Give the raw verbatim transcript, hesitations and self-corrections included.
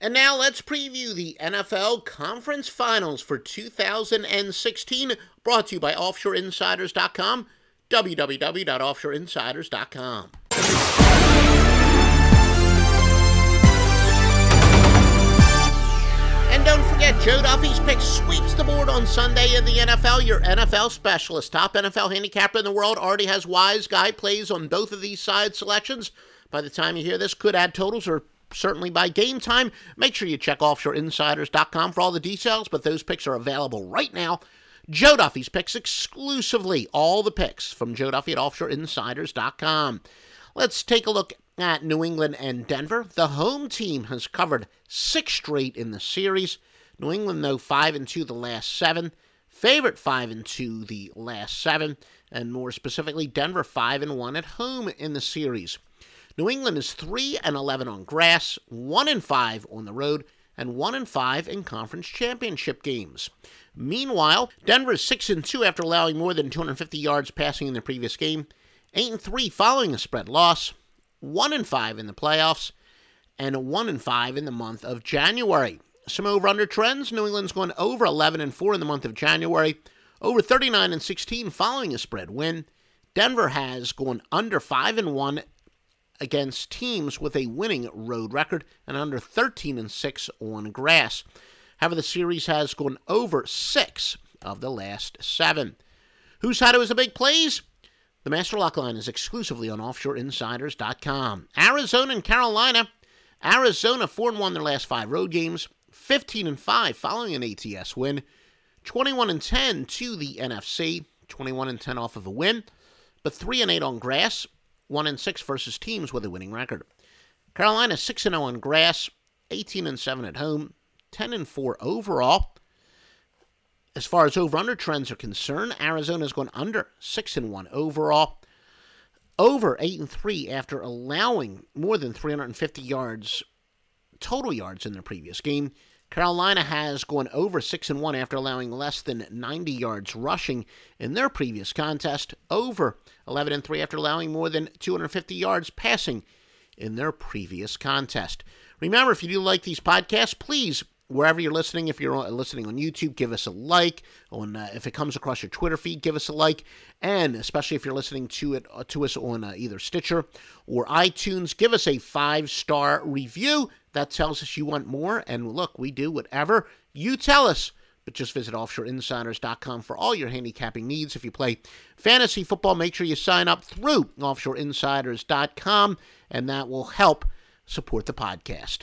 And now let's preview the N F L Conference Finals for two thousand sixteen, brought to you by Offshore Insiders dot com, w w w dot Offshore Insiders dot com. And don't forget, Joe Duffy's pick sweeps the board on Sunday in the N F L. Your N F L specialist, top N F L handicapper in the world, already has wise guy plays on both of these side selections. By the time you hear this, could add totals or certainly by game time. Make sure you check Offshore Insiders dot com for all the details, but those picks are available right now. Joe Duffy's picks exclusively. All the picks from Joe Duffy at Offshore Insiders dot com. Let's take a look at New England and Denver. The home team has covered six straight in the series. New England, though, five and two the last seven. Favorite five and two the last seven. And more specifically, Denver five and one at home in the series. New England is three and eleven on grass, one and five on the road, and one and five in conference championship games. Meanwhile, Denver is six and two after allowing more than two hundred fifty yards passing in the previous game, eight and three following a spread loss, one and five in the playoffs, and one and five in the month of January. Some over-under trends. New England's gone over eleven and four in the month of January, over thirty-nine and sixteen following a spread win. Denver has gone under five and one against teams with a winning road record and under thirteen and six on grass. However, the series has gone over six of the last seven. Whose side was the big plays? The Master Lock line is exclusively on Offshore Insiders dot com. Arizona and Carolina. Arizona four and one their last five road games, fifteen and five following an A T S win, twenty-one and ten to the N F C, twenty-one and ten off of a win, but three and eight on grass, one and six versus teams with a winning record. Carolina six and oh on grass, eighteen and seven at home, ten and four overall. As far as over-under trends are concerned, Arizona's gone under six and one overall, over eight and three after allowing more than three hundred fifty yards, total yards in their previous game. Carolina has gone over six and one after allowing less than ninety yards rushing in their previous contest, over eleven and three after allowing more than two hundred fifty yards passing in their previous contest. Remember, if you do like these podcasts, please, wherever you're listening, if you're listening on YouTube, give us a like. On uh, if it comes across your Twitter feed, give us a like. And especially if you're listening to it uh, to us on uh, either Stitcher or iTunes, give us a five-star review. That tells us you want more, and look, we do whatever you tell us. But just visit Offshore Insiders dot com for all your handicapping needs. If you play fantasy football, make sure you sign up through Offshore Insiders dot com, and that will help support the podcast.